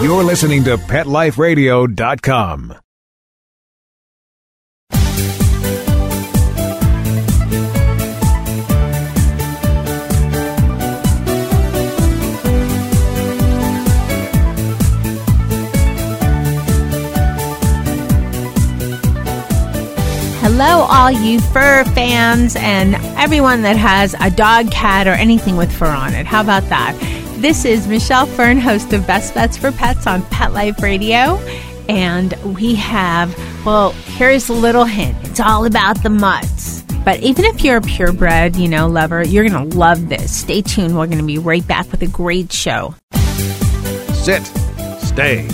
You're listening to PetLifeRadio.com. Hello, all you fur fans and everyone that has a dog, cat, or anything with fur on it. How about that? This is Michelle Fern, host of Best Bets for Pets on Pet Life Radio. And we have, well, here's a little hint. It's all about the mutts. But even if you're a purebred, lover, you're going to love this. Stay tuned. We're going to be right back with a great show. Sit. Stay.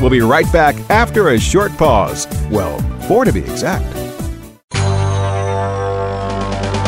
We'll be right back after a short pause. Well, 4 to be exact.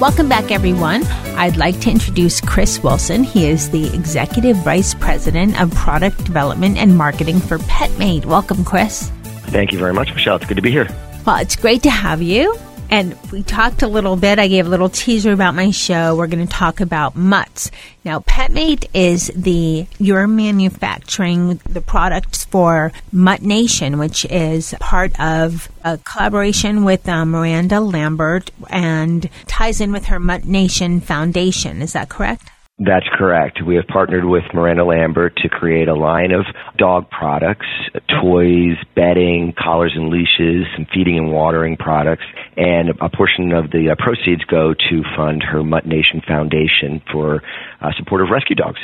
Welcome back, everyone. I'd like to introduce Chris Wilson. He is the Executive Vice President of Product Development and Marketing for Petmate. Welcome, Chris. Thank you very much, Michelle. It's good to be here. Well, it's great to have you. And we talked a little bit. I gave a little teaser about my show. We're going to talk about mutts. Now, Petmate is you're manufacturing the products for Mutt Nation, which is part of a collaboration with Miranda Lambert and ties in with her Mutt Nation Foundation. Is that correct? That's correct. We have partnered with Miranda Lambert to create a line of dog products, toys, bedding, collars and leashes, some feeding and watering products, and a portion of the proceeds go to fund her Mutt Nation Foundation for support of rescue dogs.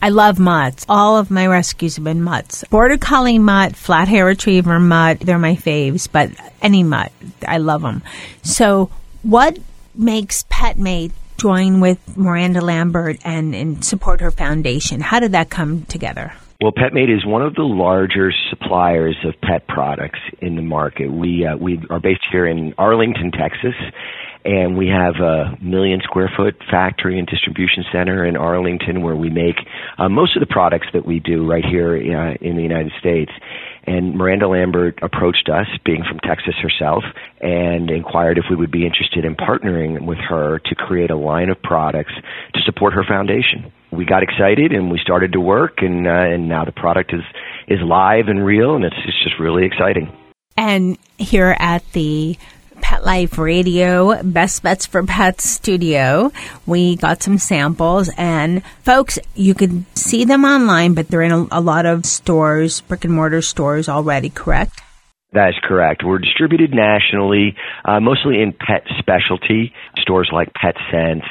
I love mutts. All of my rescues have been mutts. Border Collie mutt, Flat Hair Retriever mutt, they're my faves, but any mutt, I love them. So what makes Petmate join with Miranda Lambert and support her foundation? How did that come together? Well, Petmate is one of the larger suppliers of pet products in the market. We are based here in Arlington, Texas, and we have a 1 million square foot factory and distribution center in Arlington where we make most of the products that we do right here in the United States. And Miranda Lambert approached us, being from Texas herself, and inquired if we would be interested in partnering with her to create a line of products to support her foundation. We got excited and we started to work, and now the product is live and real, and it's just really exciting. And here at the Pet Life Radio Best Bets for Pets studio, we got some samples, and folks, you can see them online, but they're in a lot of stores, brick and mortar stores already, correct? That is correct. We're distributed nationally, mostly in pet specialty stores like Pet Sense,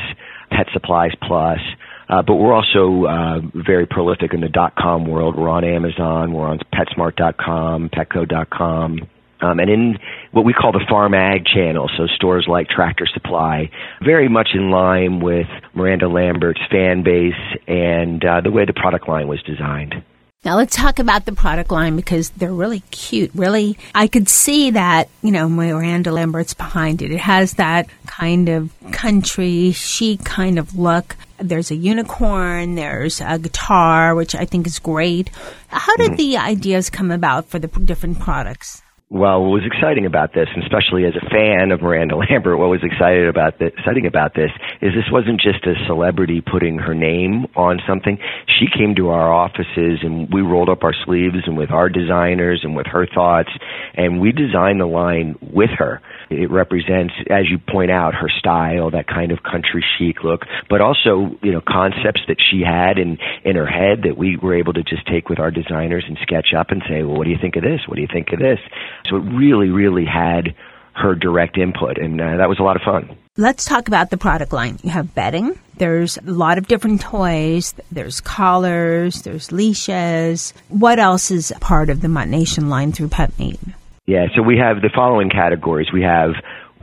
Pet Supplies Plus. But we're also very prolific in the .com world. We're on Amazon, we're on Petsmart.com, Petco.com. And in what we call the farm ag channel, so stores like Tractor Supply, very much in line with Miranda Lambert's fan base and the way the product line was designed. Now let's talk about the product line, because they're really cute. Really, I could see that, Miranda Lambert's behind it. It has that kind of country chic kind of look. There's a unicorn, there's a guitar, which I think is great. How did the ideas come about for the different products? Well, what was exciting about this, and especially as a fan of Miranda Lambert, what was exciting about this is this wasn't just a celebrity putting her name on something. She came to our offices, and we rolled up our sleeves and with our designers and with her thoughts, and we designed the line with her. It represents, as you point out, her style, that kind of country chic look, but also, concepts that she had in her head that we were able to just take with our designers and sketch up and say, well, what do you think of this? What do you think of this? So it really, really had her direct input, and that was a lot of fun. Let's talk about the product line. You have bedding. There's a lot of different toys. There's collars. There's leashes. What else is part of the Mutt Nation line through Petmate? Yeah, so we have the following categories. We have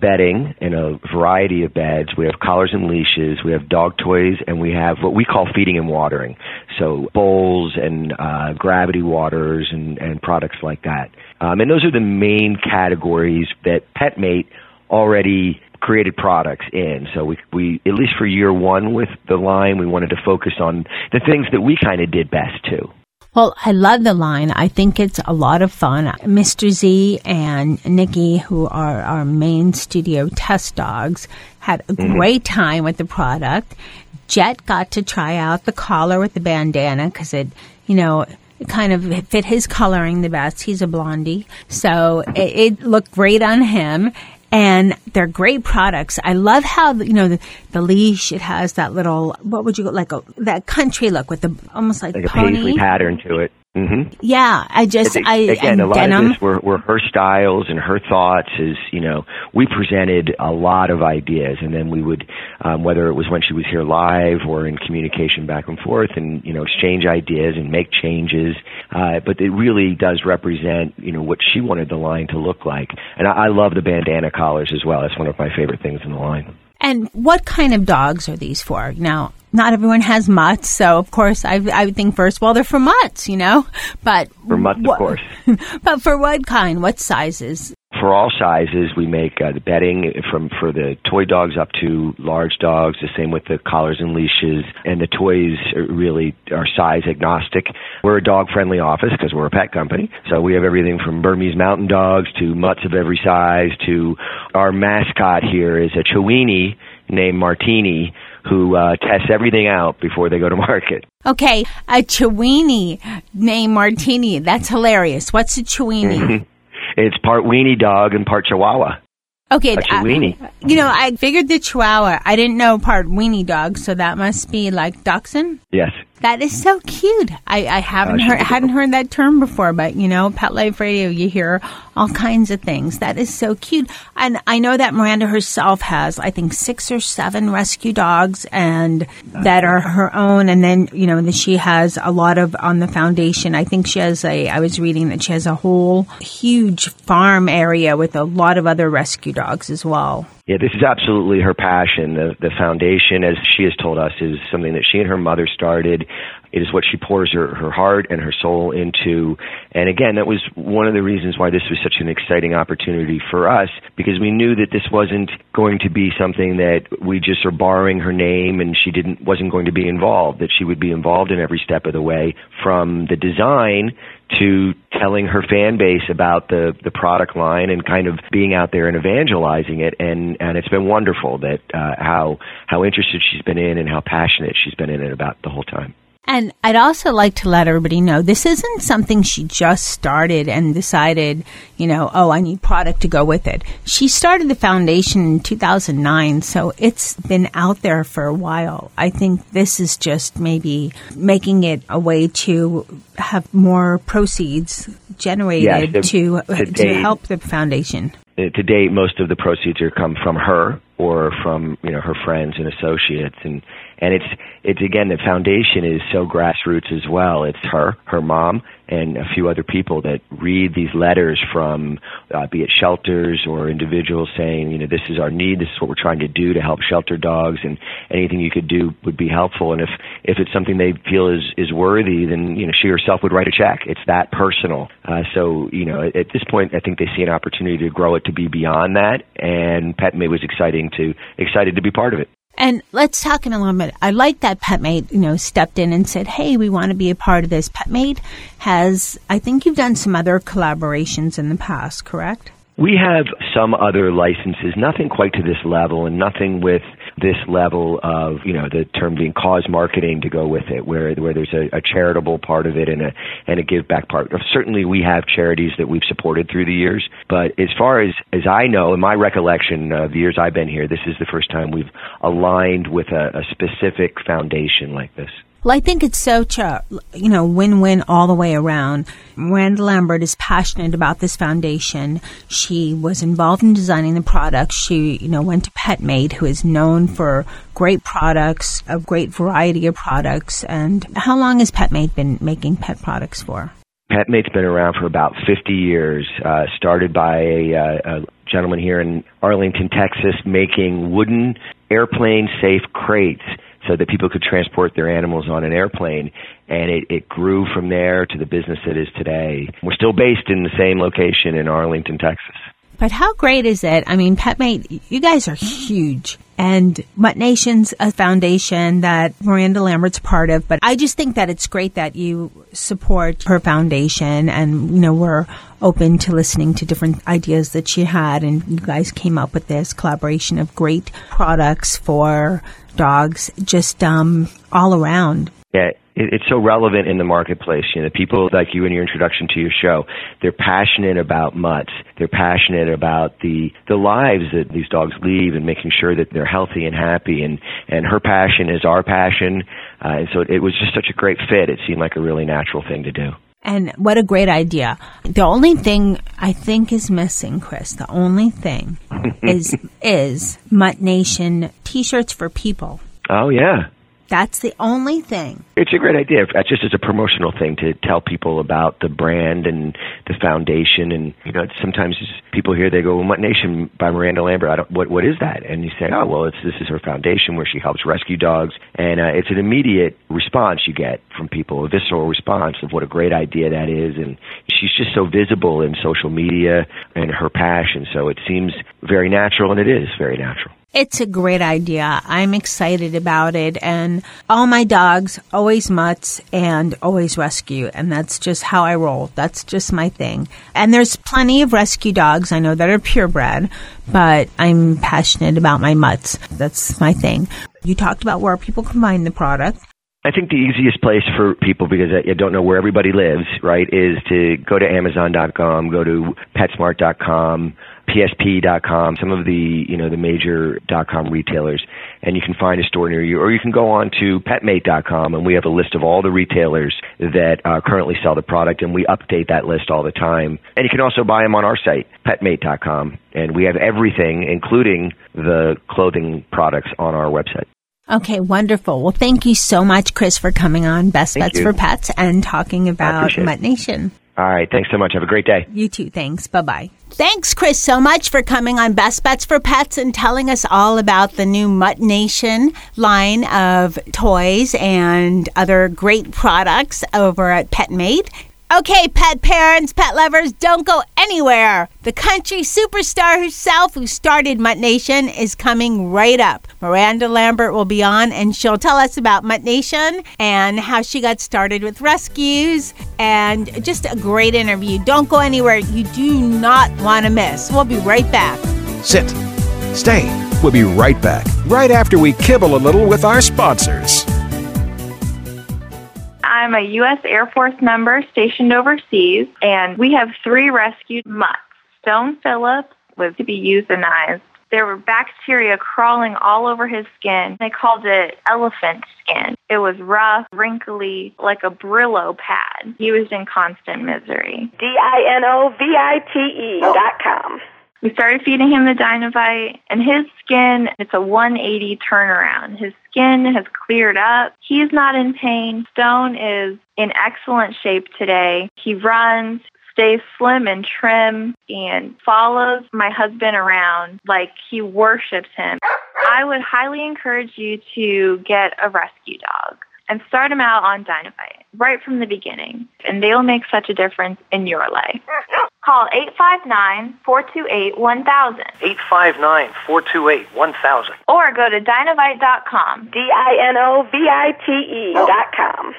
bedding in a variety of beds. We have collars and leashes. We have dog toys, and we have what we call feeding and watering. So bowls and gravity waters and products like that. And those are the main categories that Petmate already created products in. So we at least for year one with the line, we wanted to focus on the things that we kind of did best too. Well, I love the line. I think it's a lot of fun. Mr. Z and Nikki, who are our main studio test dogs, had a great time with the product. Jet got to try out the collar with the bandana because it kind of fit his coloring the best. He's a blondie. So it looked great on him. And they're great products. I love how, the leash, it has that little, that country look with the, almost like a pony. Paisley pattern to it. Mm-hmm. Yeah, a lot denim. Of this were her styles and her thoughts is, we presented a lot of ideas and then we would, whether it was when she was here live or in communication back and forth and, exchange ideas and make changes. But it really does represent, what she wanted the line to look like. And I love the bandana collars as well. That's one of my favorite things in the line. And what kind of dogs are these for? Now, not everyone has mutts, so of course I would think first, well, they're for mutts, But for mutts, of course. But for what kind? What sizes? For all sizes, we make the bedding for the toy dogs up to large dogs, the same with the collars and leashes, and the toys really are size agnostic. We're a dog-friendly office because we're a pet company, so we have everything from Burmese mountain dogs to mutts of every size to our mascot here is a Chiweenie named Martini, who tests everything out before they go to market. Okay, a Chiweenie named Martini. That's hilarious. What's a Chiweenie? It's part weenie dog and part chihuahua. Okay. A Chiweenie. I figured the chihuahua. I didn't know part weenie dog, so that must be like dachshund? Yes. That is so cute. I hadn't heard that term before, but, Pet Life Radio, you hear all kinds of things. That is so cute. And I know that Miranda herself has, I think, 6 or 7 rescue dogs and that are her own. And then, she has a lot of on the foundation. I think she has I was reading that she has a whole huge farm area with a lot of other rescue dogs as well. Yeah, this is absolutely her passion. The foundation, as she has told us, is something that she and her mother started. It is what she pours her heart and her soul into. And again, that was one of the reasons why this was such an exciting opportunity for us, because we knew that this wasn't going to be something that we just are borrowing her name and she wasn't going to be involved, that she would be involved in every step of the way from the design to telling her fan base about the product line and kind of being out there and evangelizing it. And it's been wonderful that how interested she's been in and how passionate she's been in it about the whole time. And I'd also like to let everybody know this isn't something she just started and decided, I need product to go with it. She started the foundation in 2009, so it's been out there for a while. I think this is just maybe making it a way to have more proceeds generated to help the foundation. To date, most of the proceeds come from her or from her friends and associates, and it's again, the foundation is so grassroots as well. It's her mom, and a few other people that read these letters from be it shelters or individuals saying, this is our need, this is what we're trying to do to help shelter dogs, and anything you could do would be helpful. And if it's something they feel is worthy, then she herself would write a check. It's that personal. So at this point, I think they see an opportunity to grow it to be beyond that, and Petmate was excited to be part of it. And let's talk in a little bit. I like that Petmate, stepped in and said, hey, we want to be a part of this. Petmate has, I think you've done some other collaborations in the past, correct? We have some other licenses, nothing quite to this level and nothing with this level of, the term being cause marketing to go with it, where there's a charitable part of it and a give back part. Certainly we have charities that we've supported through the years, but as far as I know, in my recollection of the years I've been here, this is the first time we've aligned with a specific foundation like this. Well, I think it's such a, win-win all the way around. Miranda Lambert is passionate about this foundation. She was involved in designing the product. She, went to Petmate, who is known for great products, a great variety of products. And how long has Petmate been making pet products for? Petmate's been around for about 50 years, started by a gentleman here in Arlington, Texas, making wooden airplane-safe crates so that people could transport their animals on an airplane. And it grew from there to the business it is today. We're still based in the same location in Arlington, Texas. But how great is it? I mean, Petmate, you guys are huge. And Mutt Nation's a foundation that Miranda Lambert's part of. But I just think that it's great that you support her foundation. And, we're open to listening to different ideas that she had. And you guys came up with this collaboration of great products for dogs just all around. Yeah. It's so relevant in the marketplace. People like you in your introduction to your show, they're passionate about mutts. They're passionate about the lives that these dogs lead and making sure that they're healthy and happy. And her passion is our passion. And so it was just such a great fit. It seemed like a really natural thing to do. And what a great idea. The only thing I think is missing, Chris, the only thing is Mutt Nation T-shirts for people. Oh, yeah. That's the only thing. It's a great idea. It's just as a promotional thing to tell people about the brand and the foundation. And, sometimes people hear, they go, well, Mutt Nation by Miranda Lambert, what is that? And you say, oh, well, this is her foundation where she helps rescue dogs. And it's an immediate response you get from people, a visceral response of what a great idea that is. And she's just so visible in social media and her passion. So it seems very natural, and it is very natural. It's a great idea. I'm excited about it. And all my dogs, always mutts and always rescue. And that's just how I roll. That's just my thing. And there's plenty of rescue dogs I know that are purebred, but I'm passionate about my mutts. That's my thing. You talked about where people can find the product. I think the easiest place for people, because I don't know where everybody lives, right, is to go to Amazon.com, go to Petsmart.com, PSP.com, some of the, the major .com retailers, and you can find a store near you. Or you can go on to Petmate.com, and we have a list of all the retailers that currently sell the product, and we update that list all the time. And you can also buy them on our site, Petmate.com, and we have everything, including the clothing products, on our website. Okay, wonderful. Well, thank you so much, Chris, for coming on Best thank Bets you. For Pets and talking about Mutt Nation. All right. Thanks so much. Have a great day. You too. Thanks. Bye-bye. Thanks, Chris, so much for coming on Best Bets for Pets and telling us all about the new Mutt Nation line of toys and other great products over at Petmate. Okay, pet parents, pet lovers, don't go anywhere. The country superstar herself who started Mutt Nation is coming right up. Miranda Lambert will be on, and she'll tell us about Mutt Nation and how she got started with rescues, and just a great interview. Don't go anywhere. You do not want to miss. We'll be right back. Sit. Stay. We'll be right back, right after we kibble a little with our sponsors. I'm a U.S. Air Force member stationed overseas, and we have 3 rescued mutts. Stone Phillips was to be euthanized. There were bacteria crawling all over his skin. They called it elephant skin. It was rough, wrinkly, like a Brillo pad. He was in constant misery. DINOVITE.com. We started feeding him the Dinovite, and his skin, it's a 180 turnaround. His skin has cleared up. He's not in pain. Stone is in excellent shape today. He runs, stays slim and trim, and follows my husband around like he worships him. I would highly encourage you to get a rescue dog and start them out on Dinovite right from the beginning, and they'll make such a difference in your life. Call 859-428-1000. 859-428-1000. Or go to Dinovite.com. DINOVITE.com.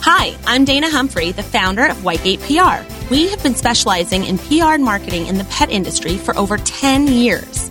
Hi, I'm Dana Humphrey, the founder of Whitegate PR. We have been specializing in PR and marketing in the pet industry for over 10 years.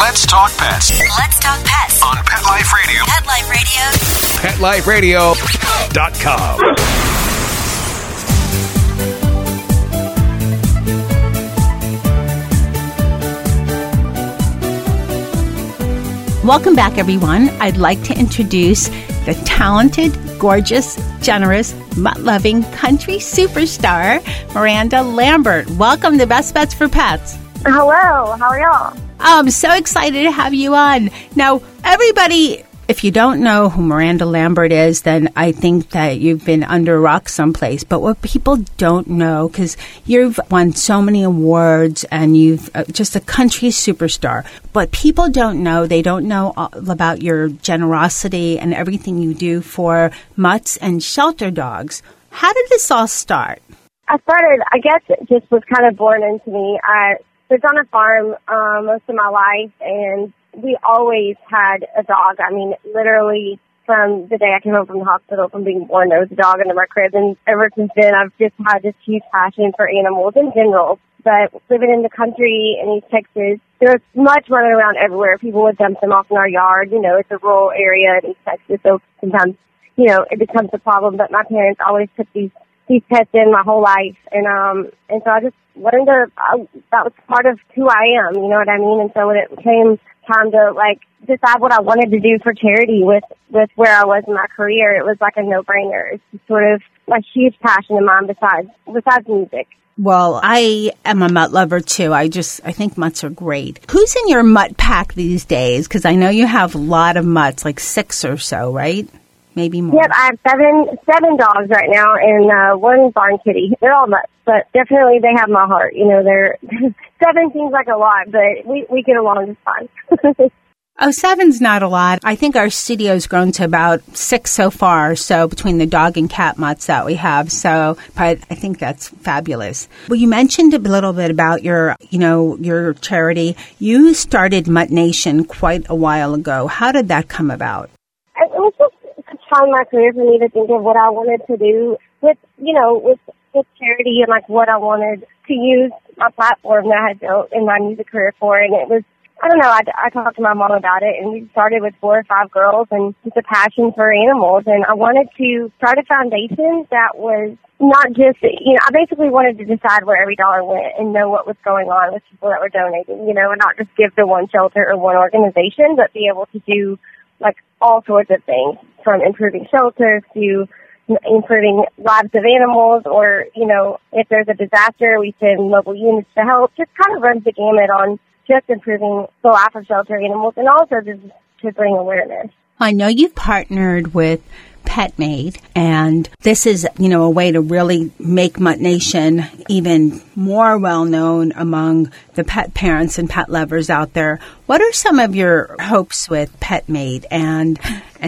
Let's talk pets. Let's talk pets on Pet Life Radio. Pet Life Radio. PetLifeRadio.com. Welcome back, everyone. I'd like to introduce the talented, gorgeous, generous, mutt-loving country superstar, Miranda Lambert. Welcome to Best Bets for Pets. Hello. How are y'all? I'm so excited to have you on. Now, everybody, if you don't know who Miranda Lambert is, then I think that you've been under a rock someplace. But what people don't know, because you've won so many awards and you've just a country superstar. But people don't know, they don't know all about your generosity and everything you do for mutts and shelter dogs. How did this all start? I guess it just was kind of born into me. I was on a farm most of my life, and we always had a dog. I mean, literally from the day I came home from the hospital from being born, there was a dog under my crib. And ever since then, I've just had this huge passion for animals in general. But living in the country in East Texas, there's much running around everywhere. People would dump them off in our yard. You know, it's a rural area in East Texas, so sometimes, you know, it becomes a problem. But my parents always took these pets in my whole life, and so I just learned that was part of who I am, you know what I mean? And so when it came time to, like, decide what I wanted to do for charity with where I was in my career, it was like a no-brainer. It's sort of a huge passion of mine besides music. Well, I am a mutt lover, too. I think mutts are great. Who's in your mutt pack these days? Because I know you have a lot of mutts, like 6 or so, right? Maybe more. Yep, I have seven dogs right now and one barn kitty. They're all mutts, but definitely they have my heart. You know, they're seven seems like a lot, but we get along just fine. Oh, 7's not a lot. I think our studio's grown to about 6 so far, so between the dog and cat mutts that we have. So, but I think that's fabulous. Well, you mentioned a little bit about your charity. You started Mutt Nation quite a while ago. How did that come about? In my career for me to think of what I wanted to do with charity and, like, what I wanted to use my platform that I had built in my music career for. And it was, I don't know, I talked to my mom about it, and we started with 4 or 5 girls and just a passion for animals. And I wanted to start a foundation that was not just, you know, I basically wanted to decide where every dollar went and know what was going on with people that were donating, you know, and not just give to one shelter or one organization, but be able to do, like, all sorts of things, from improving shelters to improving lives of animals, or, you know, if there's a disaster, we send mobile units to help. Just kind of runs the gamut on just improving the life of shelter animals and also just to bring awareness. I know you've partnered with Petmate, and this is, you know, a way to really make Mutt Nation even more well-known among the pet parents and pet lovers out there. What are some of your hopes with Petmate? And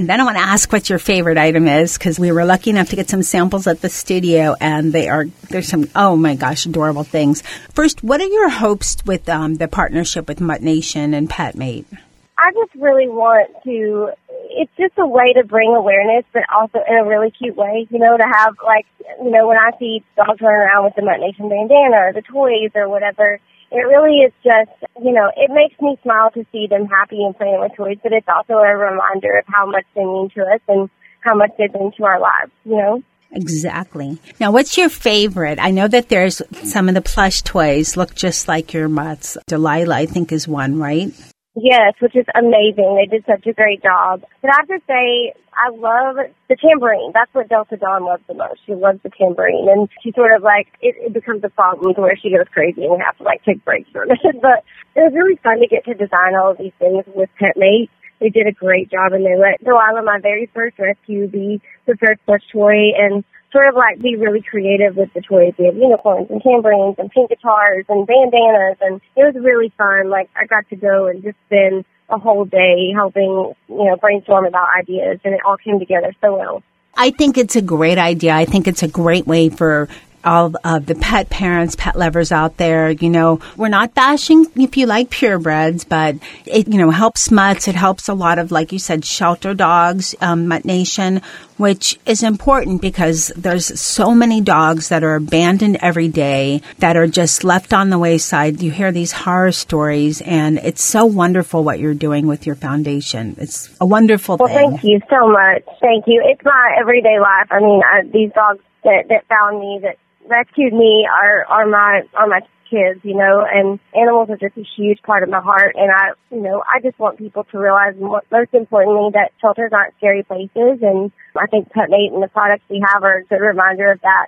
then I want to ask what your favorite item is, because we were lucky enough to get some samples at the studio, and there's some, oh my gosh, adorable things. First, what are your hopes with the partnership with Mutt Nation and Petmate? I just really want to, it's just a way to bring awareness, but also in a really cute way, you know, to have, like, you know, when I see dogs running around with the Mutt Nation bandana or the toys or whatever, it really is just, you know, it makes me smile to see them happy and playing with toys, but it's also a reminder of how much they mean to us and how much they mean to our lives, you know? Exactly. Now, what's your favorite? I know that there's some of the plush toys look just like your mutts. Delilah, I think, is one, right? Yes, which is amazing. They did such a great job. But I have to say, I love the tambourine. That's what Delta Dawn loves the most. She loves the tambourine. And she sort of, like, it becomes a problem to where she goes crazy and we have to, like, take breaks from it. But it was really fun to get to design all of these things with Petmate. They did a great job, and they let Delilah, my very first rescue, be the first plush toy. And sort of like be really creative with the toys. We have unicorns and tambourines and pink guitars and bandanas, and it was really fun. Like, I got to go and just spend a whole day helping, brainstorm about ideas, and it all came together so well. I think it's a great idea. I think it's a great way for all of the pet parents, pet lovers out there. We're not bashing if you like purebreds, but it, helps mutts. It helps a lot of, like you said, shelter dogs, Mutt Nation, which is important because there's so many dogs that are abandoned every day that are just left on the wayside. You hear these horror stories, and it's so wonderful what you're doing with your foundation. It's a wonderful thing. Well, thank you so much. Thank you. It's my everyday life. I mean, these dogs that found me, that rescued me, are my kids, and animals are just a huge part of my heart. And I just want people to realize, most importantly, that shelters aren't scary places. And I think Petmate and the products we have are a good reminder of that.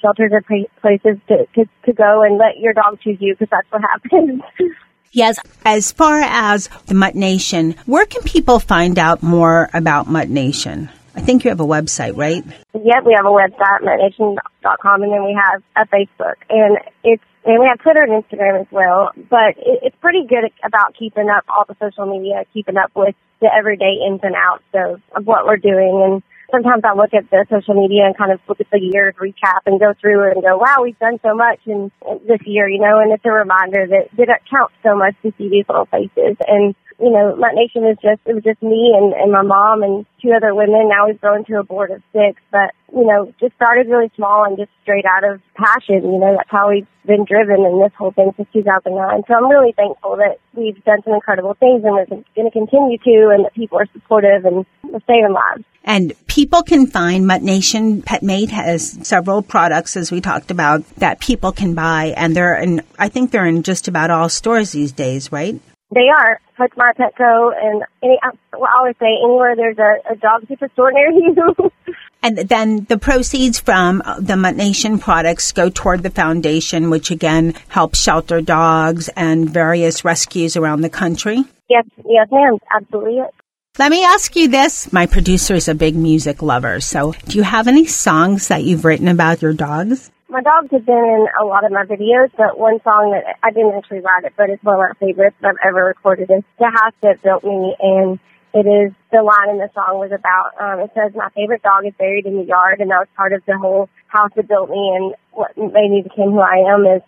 Shelters are places to go and let your dog choose you, because that's what happens. Yes. As far as the Mutt Nation, where can people find out more about Mutt Nation? I think you have a website, right? Yep, we have a website, MuttNation.com, and then we have a Facebook. And we have Twitter and Instagram as well. But it's pretty good about keeping up all the social media, keeping up with the everyday ins and outs of what we're doing. And sometimes I look at the social media and kind of look at the year's recap and go through it and go, wow, we've done so much in this year, and it's a reminder that it counts so much to see these little faces. And Mutt Nation was just me and my mom and two other women. Now we've grown to a board of 6, but, just started really small and just straight out of passion. That's how we've been driven in this whole thing since 2009. So I'm really thankful that we've done some incredible things, and we're going to continue to, and that people are supportive, and we're saving lives. And people can find Mutt Nation. Petmate has several products, as we talked about, that people can buy, and I think they're in just about all stores these days, right? They are. Petsmart, Petco, and I always say anywhere there's a dog superstore near you. And then the proceeds from the Mutt Nation products go toward the foundation, which again helps shelter dogs and various rescues around the country. Yes, ma'am. Absolutely. Let me ask you this. My producer is a big music lover, so do you have any songs that you've written about your dogs? My dogs have been in a lot of my videos, but one song that I didn't actually write it, but it's one of my favorites that I've ever recorded is The House That Built Me, and it is, the line in the song was about, it says, my favorite dog is buried in the yard, and that was part of the whole House That Built Me, and what made me become who I am is,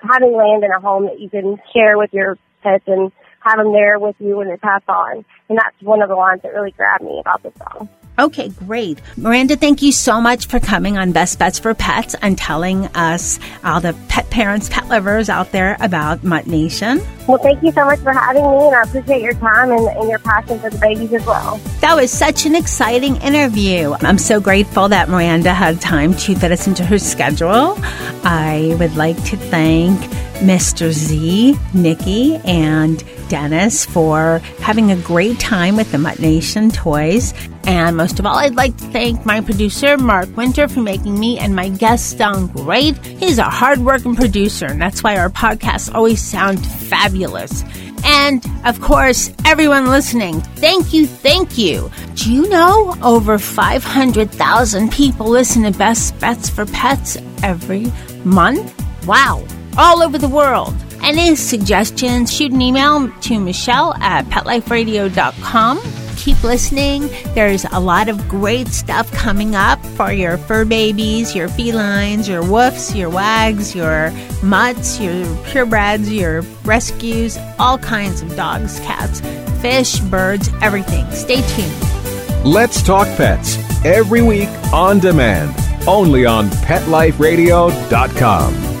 having land in a home that you can share with your pets and have them there with you when they pass on, and that's one of the lines that really grabbed me about the song. Okay, great. Miranda, thank you so much for coming on Best Bets for Pets and telling us, all the pet parents, pet lovers out there, about Mutt Nation. Well, thank you so much for having me, and I appreciate your time and your passion for the babies as well. That was such an exciting interview. I'm so grateful that Miranda had time to fit us into her schedule. I would like to thank Mr. Z, Nikki, and Dennis for having a great time with the Mutt Nation toys. And most of all, I'd like to thank my producer, Mark Winter, for making me and my guests sound great. He's a hard-working producer, and that's why our podcasts always sound fabulous. And, of course, everyone listening, thank you, thank you. Do you know over 500,000 people listen to Best Bets for Pets every month? Wow. All over the world. Any suggestions, shoot an email to Michelle at PetLifeRadio.com. Keep listening. There's a lot of great stuff coming up for your fur babies, your felines, your woofs, your wags, your mutts, your purebreds, your rescues, all kinds of dogs, cats, fish, birds, everything. Stay tuned. Let's Talk Pets, every week on demand, only on PetLifeRadio.com.